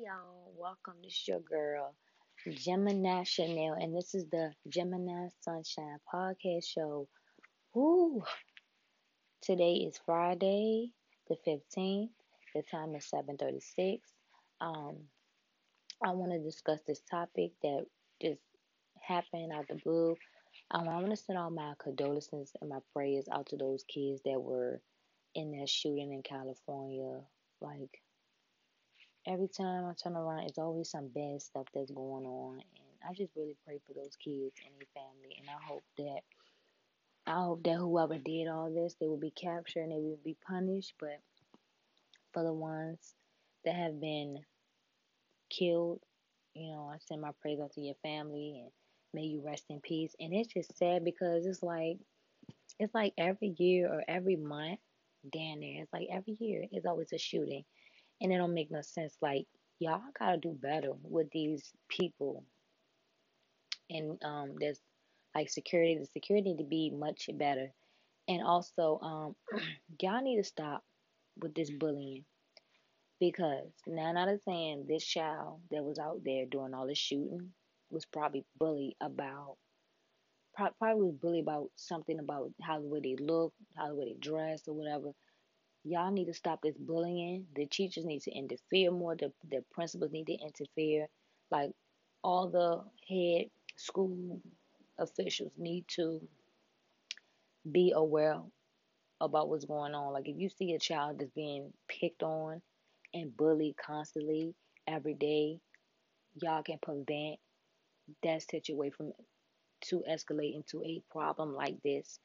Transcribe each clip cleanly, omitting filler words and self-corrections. y'all, welcome. This is your girl, Gemini Chanel, and this is the Gemini Sunshine podcast show. Woo! Today is Friday, the 15th. The time is 7:36. I want to discuss this topic that just happened out the blue. I want to send all my condolences and my prayers out to those kids that were in that shooting in California. Like, every time I turn around, it's always some bad stuff that's going on, and I just really pray for those kids and their family, and I hope that whoever did all this, they will be captured and they will be punished. But for the ones that have been killed, you know, I send my prayers out to your family, and may you rest in peace. And it's just sad because it's like every year or every month down there, it's like every year it's always a shooting. And it don't make no sense. Like, y'all gotta do better with these people. And there's like security. The security need to be much better. And also, y'all need to stop with this bullying, because 9 out of 10, this child that was out there doing all this shooting was probably bullied about. Probably was bullied about something about how the way they look, how the way they dress, or whatever. Y'all need to stop this bullying. The teachers need to interfere more. The principals need to interfere. Like, all the head school officials need to be aware about what's going on. Like, if you see a child that's being picked on and bullied constantly every day, y'all can prevent that situation from to escalate into a problem like this.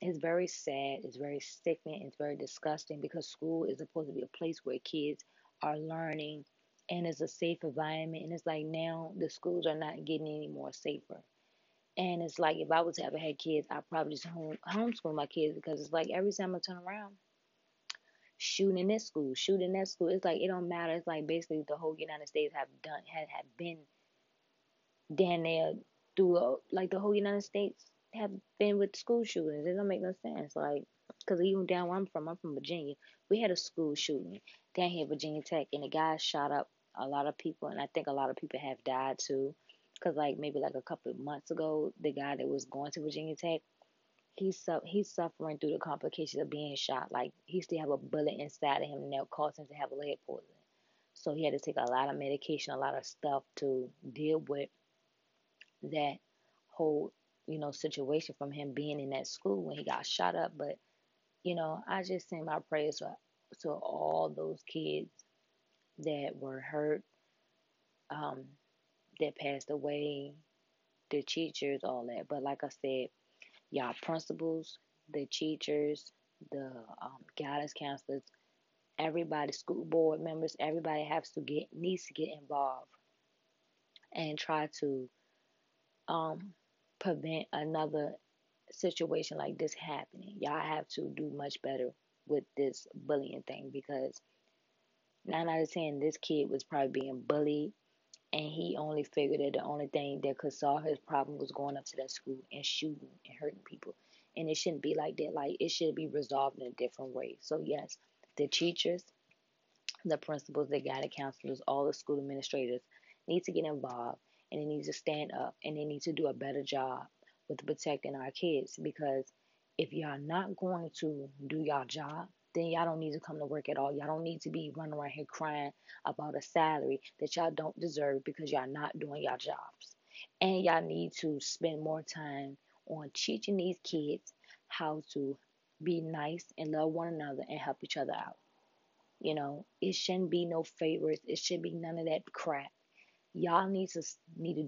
It's very sad, it's very sickening, it's very disgusting, because school is supposed to be a place where kids are learning and it's a safe environment. And it's like now the schools are not getting any more safer. And it's like if I was to ever had kids, I'd probably just homeschool my kids, because it's like every time I turn around, shooting this school, shooting that school. It's like it don't matter. It's like basically the whole United States have been down there through, like, the whole United States have been with school shootings. It don't make no sense. Like, because even down where I'm from Virginia, we had a school shooting down here at Virginia Tech, and the guy shot up a lot of people, and I think a lot of people have died too, because like maybe like a couple of months ago, the guy that was going to Virginia Tech, he's suffering through the complications of being shot. Like, he still have a bullet inside of him, and that caused him to have lead poisoning. So he had to take a lot of medication, a lot of stuff to deal with that whole, you know, situation from him being in that school when he got shot up. But, you know, I just send my prayers to all those kids that were hurt, that passed away, the teachers, all that. But like I said, y'all principals, the teachers, the guidance counselors, everybody, school board members, everybody needs to get involved and try to prevent another situation like this happening. Y'all have to do much better with this bullying thing, because 9 out of 10, this kid was probably being bullied, and he only figured that the only thing that could solve his problem was going up to that school and shooting and hurting people. And it shouldn't be like that. Like, it should be resolved in a different way. So yes, the teachers, the principals, the guidance counselors, all the school administrators need to get involved. And they need to stand up, and they need to do a better job with protecting our kids. Because if y'all not going to do y'all job, then y'all don't need to come to work at all. Y'all don't need to be running around here crying about a salary that y'all don't deserve because y'all not doing y'all jobs. And y'all need to spend more time on teaching these kids how to be nice and love one another and help each other out. You know, it shouldn't be no favorites. It should be none of that crap. Y'all need to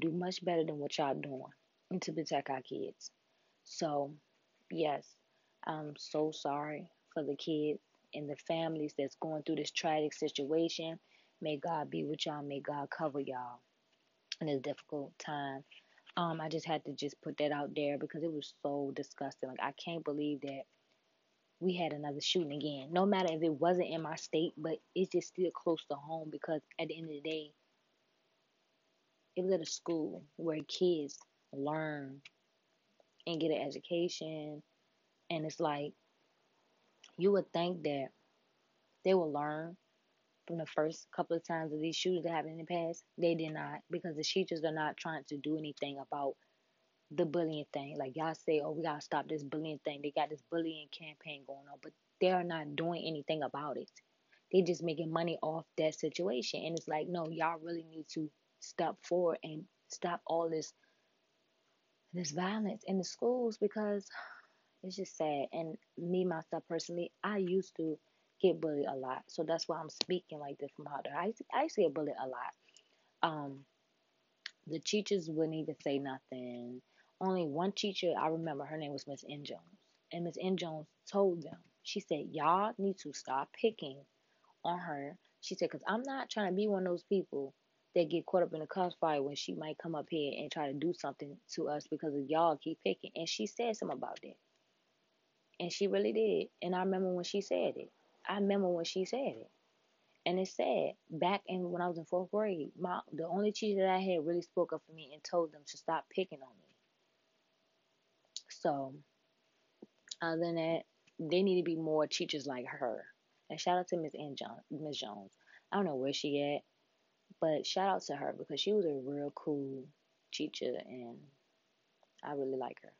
do much better than what y'all doing and to protect our kids. So, yes, I'm so sorry for the kids and the families that's going through this tragic situation. May God be with y'all. May God cover y'all in this difficult time. I just had to just put that out there because it was so disgusting. Like, I can't believe that we had another shooting again. No matter if it wasn't in my state, but it's just still close to home, because at the end of the day, it was at a school where kids learn and get an education. And it's like, you would think that they will learn from the first couple of times of these shootings that happened in the past, they did not, because the teachers are not trying to do anything about the bullying thing. Like, y'all say, oh, we got to stop this bullying thing. They got this bullying campaign going on, but they're not doing anything about it. They just making money off that situation. And it's like, no, y'all really need to step forward and stop all this violence in the schools, because it's just sad. And me, myself, personally, I used to get bullied a lot. So that's why I'm speaking like this from out there. I used to get bullied a lot. The teachers wouldn't even say nothing. Only one teacher, I remember, her name was Miss Ann Jones. And Miss Ann Jones told them, she said, y'all need to stop picking on her. She said, because I'm not trying to be one of those people that get caught up in a crossfire when she might come up here and try to do something to us because of y'all keep picking. And she said something about that. And she really did. And I remember when she said it. And it's sad. Back in when I was in fourth grade, the only teacher that I had really spoke up for me and told them to stop picking on me. So, other than that, they need to be more teachers like her. And shout out to Miss Jones. I don't know where she at, but shout out to her because she was a real cool teacher and I really like her.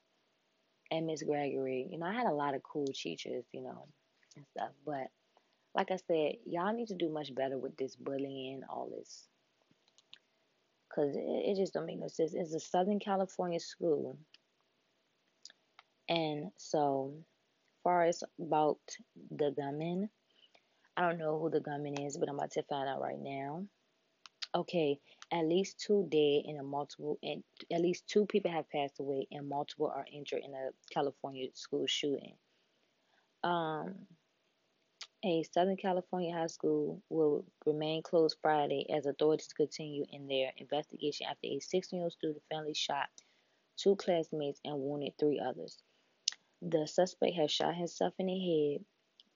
And Miss Gregory, I had a lot of cool teachers, and stuff. But like I said, y'all need to do much better with this bullying, all this. Because it just don't make no sense. It's a Southern California school. And so, far as about the gunman, I don't know who the gunman is, but I'm about to find out right now. Okay, at least two dead and at least two people have passed away and multiple are injured in a California school shooting. A Southern California high school will remain closed Friday as authorities continue in their investigation after a 16-year-old student fatally shot two classmates and wounded three others. The suspect has shot himself in the head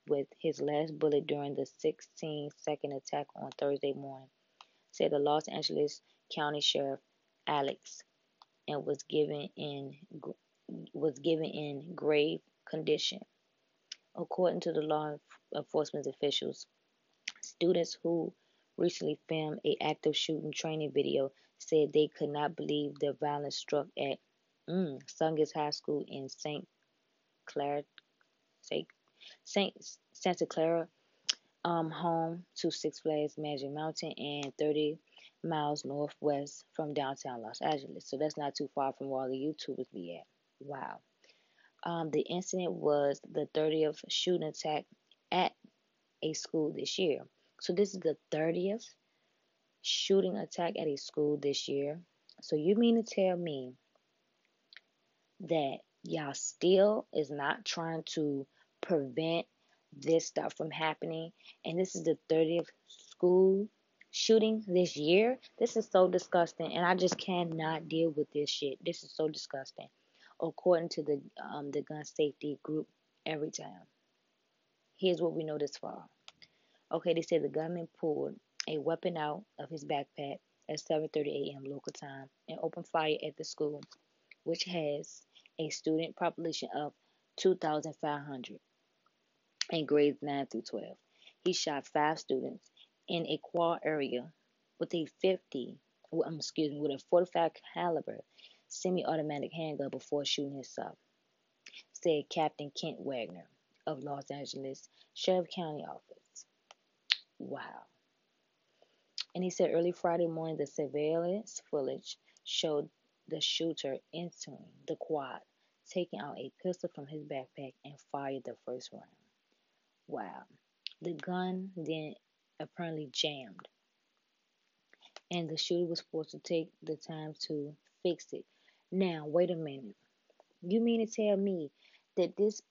with his last bullet during the 16-second attack on Thursday morning, said the Los Angeles County Sheriff Alex, and was given in grave condition. According to the law enforcement officials, students who recently filmed an active shooting training video said they could not believe the violence struck at Sungus High School in Santa Clara, home to Six Flags Magic Mountain and 30 miles northwest from downtown Los Angeles. So that's not too far from where all the YouTubers be at. Wow. The incident was the 30th shooting attack at a school this year. So this is the 30th shooting attack at a school this year. So you mean to tell me that y'all still is not trying to prevent this stuff from happening? And this is the 30th school shooting this year? This is so disgusting, and I just cannot deal with this shit. This is so disgusting. According to the gun safety group every time. Here's what we know this far. Okay, they said the gunman pulled a weapon out of his backpack at 7:30 a.m. local time and opened fire at the school, which has a student population of 2,500 in grades 9 through 12. He shot 5 students in a quad area with a 45 caliber semi-automatic handgun before shooting himself, said Captain Kent Wagner of Los Angeles Sheriff County Office. Wow. And he said early Friday morning, the surveillance footage showed the shooter entering the quad, taking out a pistol from his backpack and fired the first round. Wow. The gun then apparently jammed, and the shooter was forced to take the time to fix it. Now, wait a minute. You mean to tell me that this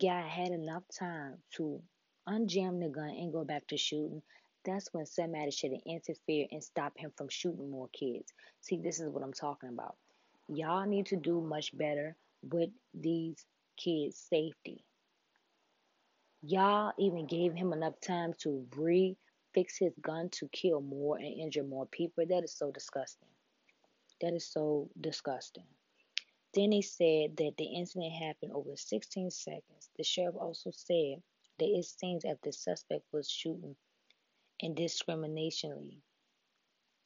guy had enough time to unjam the gun and go back to shooting? That's when somebody should have interfered and stopped him from shooting more kids. See, this is what I'm talking about. Y'all need to do much better with these kids' safety. Y'all even gave him enough time to fix his gun to kill more and injure more people. That is so disgusting. That is so disgusting. Then he said that the incident happened over 16 seconds. The sheriff also said that it seems that the suspect was shooting indiscriminately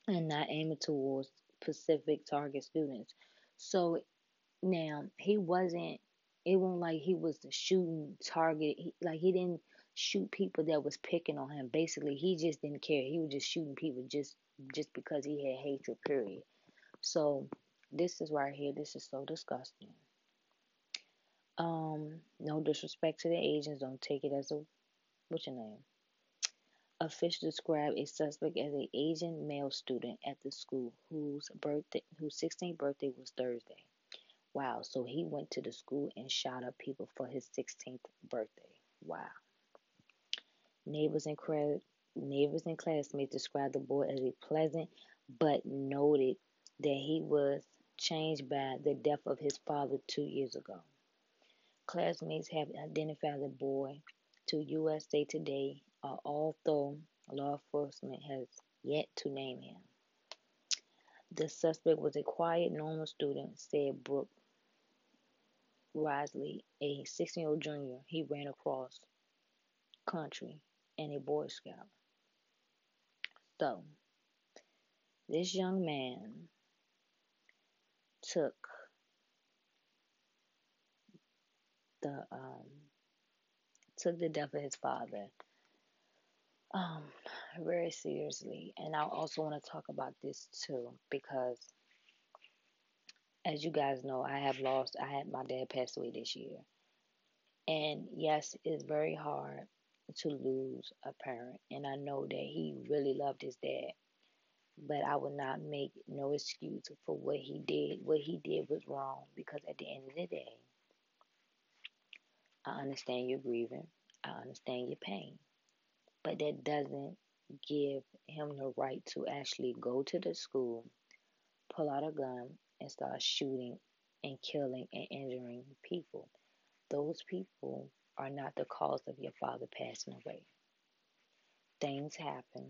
and not aiming towards specific target students. So now it wasn't like he was the shooting target. He didn't shoot people that was picking on him. Basically, he just didn't care. He was just shooting people just because he had hatred, period. So this is right here. This is so disgusting. No disrespect to the agents. Don't take it as a, what's your name? Official described a suspect as an Asian male student at the school whose 16th birthday was Thursday. Wow, so he went to the school and shot up people for his 16th birthday. Wow. Neighbors and classmates described the boy as a pleasant, but noted that he was changed by the death of his father 2 years ago. Classmates have identified the boy to USA Today, although law enforcement has yet to name him. The suspect was a quiet, normal student, said Brooke Risley, a 16-year-old junior. He ran across country and a Boy Scout. So, this young man took the death of his father very seriously. And I also want to talk about this too, because as you guys know, my dad passed away this year. And yes, it's very hard to lose a parent, and I know that he really loved his dad, but I would not make no excuse for what he did. What he did was wrong, because at the end of the day, I understand your grieving. I understand your pain. But that doesn't give him the right to actually go to the school, pull out a gun, and start shooting and killing and injuring people. Those people are not the cause of your father passing away. Things happen,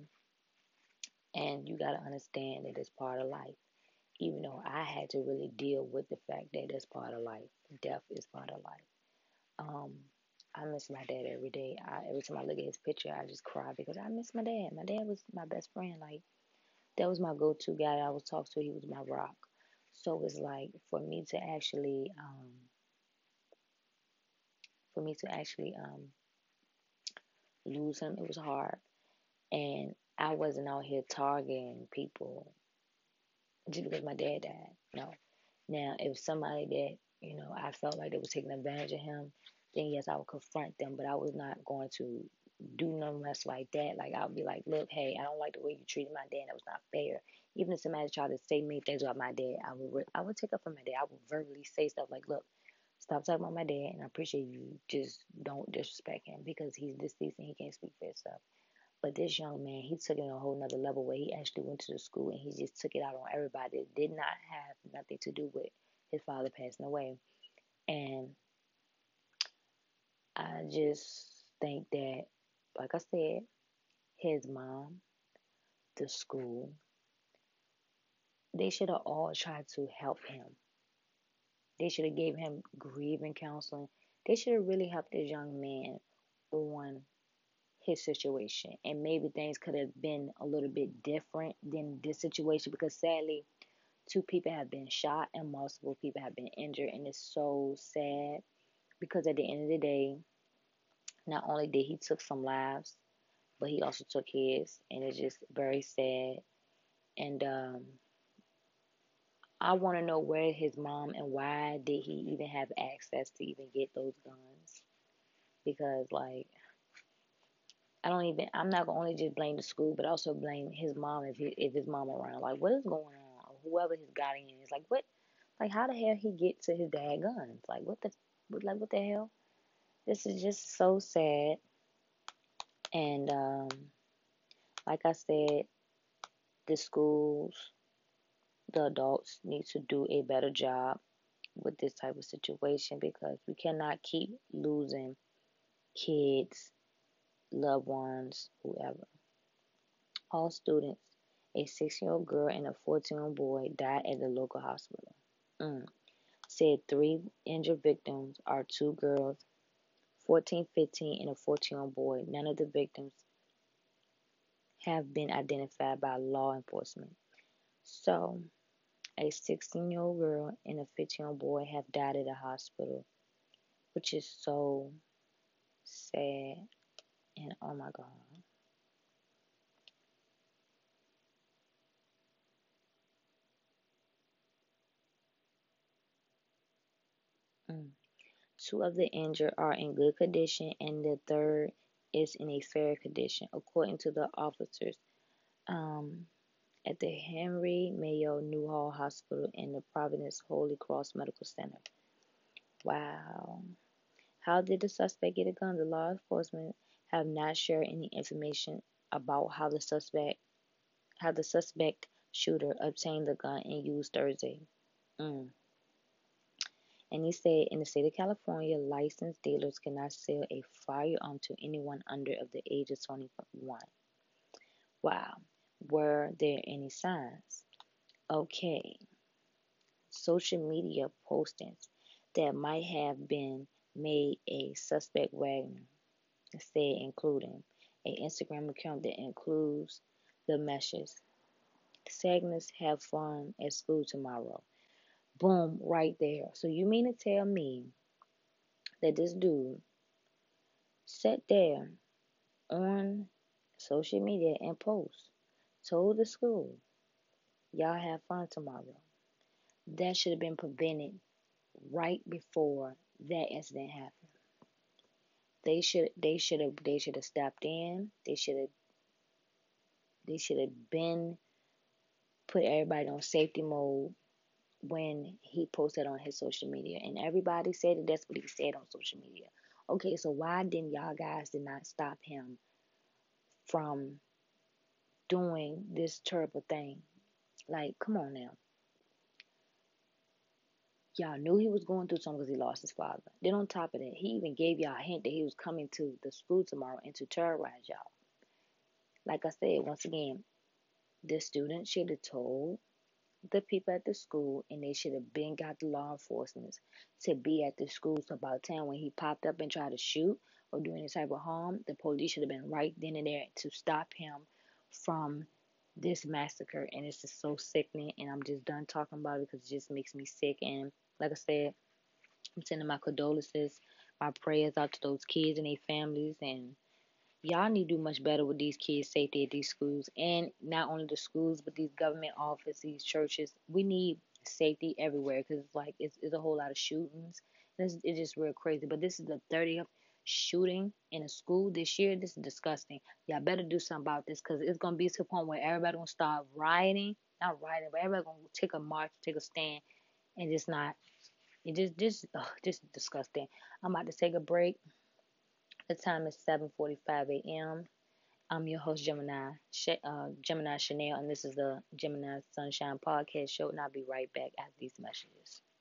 and you got to understand that it's part of life. Even though I had to really deal with the fact that it's part of life. Death is part of life. I miss my dad every day. Every time I look at his picture, I just cry because I miss my dad. My dad was my best friend. Like, that was my go-to guy that I would talk to. He was my rock. So it's like, for me to actually lose him, it was hard. And I wasn't out here targeting people just because my dad died. No. Now, if somebody that, you know, I felt like they were taking advantage of him, then yes, I would confront them, but I was not going to do nothing else like that. Like, I would be like, look, hey, I don't like the way you treated my dad. That was not fair. Even if somebody tried to say mean things about my dad, I would take up for my dad. I would verbally say stuff like, look, stop talking about my dad, and I appreciate you. Just don't disrespect him because he's deceased and he can't speak for himself. But this young man, he took it on a whole nother level where he actually went to the school and he just took it out on everybody. It did not have nothing to do with his father passing away. And I just think that, like I said, his mom, the school, they should have all tried to help him. They should have gave him grieving counseling. They should have really helped this young man on his situation. And maybe things could have been a little bit different than this situation, because sadly, 2 people have been shot and multiple people have been injured. And it's so sad because at the end of the day, not only did he took some lives, but he also took his. And it's just very sad. And I want to know where his mom, and why did he even have access to even get those guns? Because, like, I'm not going to only just blame the school, but also blame his mom if his mom around. Like, what is going on? Whoever he's got in is like, what? Like, how the hell he get to his dad guns? Like, what the hell? This is just so sad. And like I said, the schools, the adults need to do a better job with this type of situation, because we cannot keep losing kids, loved ones, whoever. All students. A 16-year-old girl and a 14-year-old boy died at the local hospital. Said 3 injured victims are 2 girls, 14, 15, and a 14-year-old boy. None of the victims have been identified by law enforcement. So, a 16-year-old girl and a 15-year-old boy have died at a hospital, which is so sad. And oh my God. Two of the injured are in good condition, and the third is in a fair condition, according to the officers at the Henry Mayo Newhall Hospital and the Providence Holy Cross Medical Center. Wow. How did the suspect get a gun? The law enforcement have not shared any information about how the suspect shooter obtained the gun and used Thursday. And he said, in the state of California, licensed dealers cannot sell a firearm to anyone under of the age of 21. Wow. Were there any signs? Okay. Social media postings that might have been made a suspect Wagner, said, including an Instagram account that includes the message, "Sagnas, have fun at school tomorrow." Boom, right there. So you mean to tell me that this dude sat there on social media and posts, told the school, "Y'all have fun tomorrow"? That should have been prevented right before that incident happened. They should have stopped in. They should have been put everybody on safety mode when he posted on his social media, and everybody said that that's what he said on social media. Okay, so why didn't y'all guys did not stop him from doing this terrible thing? Like, come on now. Y'all knew he was going through something because he lost his father. Then on top of that, he even gave y'all a hint that he was coming to the school tomorrow and to terrorize y'all. Like I said, once again, the student should have told the people at the school, and they should have been got the law enforcement to be at the school. So by the time when he popped up and tried to shoot or do any type of harm, the police should have been right then and there to stop him from this massacre. And it's just so sickening, and I'm just done talking about it because it just makes me sick. And like I said, I'm sending my condolences, my prayers out to those kids and their families, and y'all need to do much better with these kids' safety at these schools. And not only the schools, but these government offices, these churches. We need safety everywhere because it's a whole lot of shootings. It's just real crazy. But this is the 30th shooting in a school this year. This is disgusting. Y'all better do something about this because it's going to be to the point where everybody's going to start rioting. Not rioting, but everybody's going to take a march, take a stand, and just not. It just disgusting. I'm about to take a break. The time is 7:45 a.m. I'm your host, Gemini Chanel, and this is the Gemini Sunshine Podcast Show, and I'll be right back after these messages.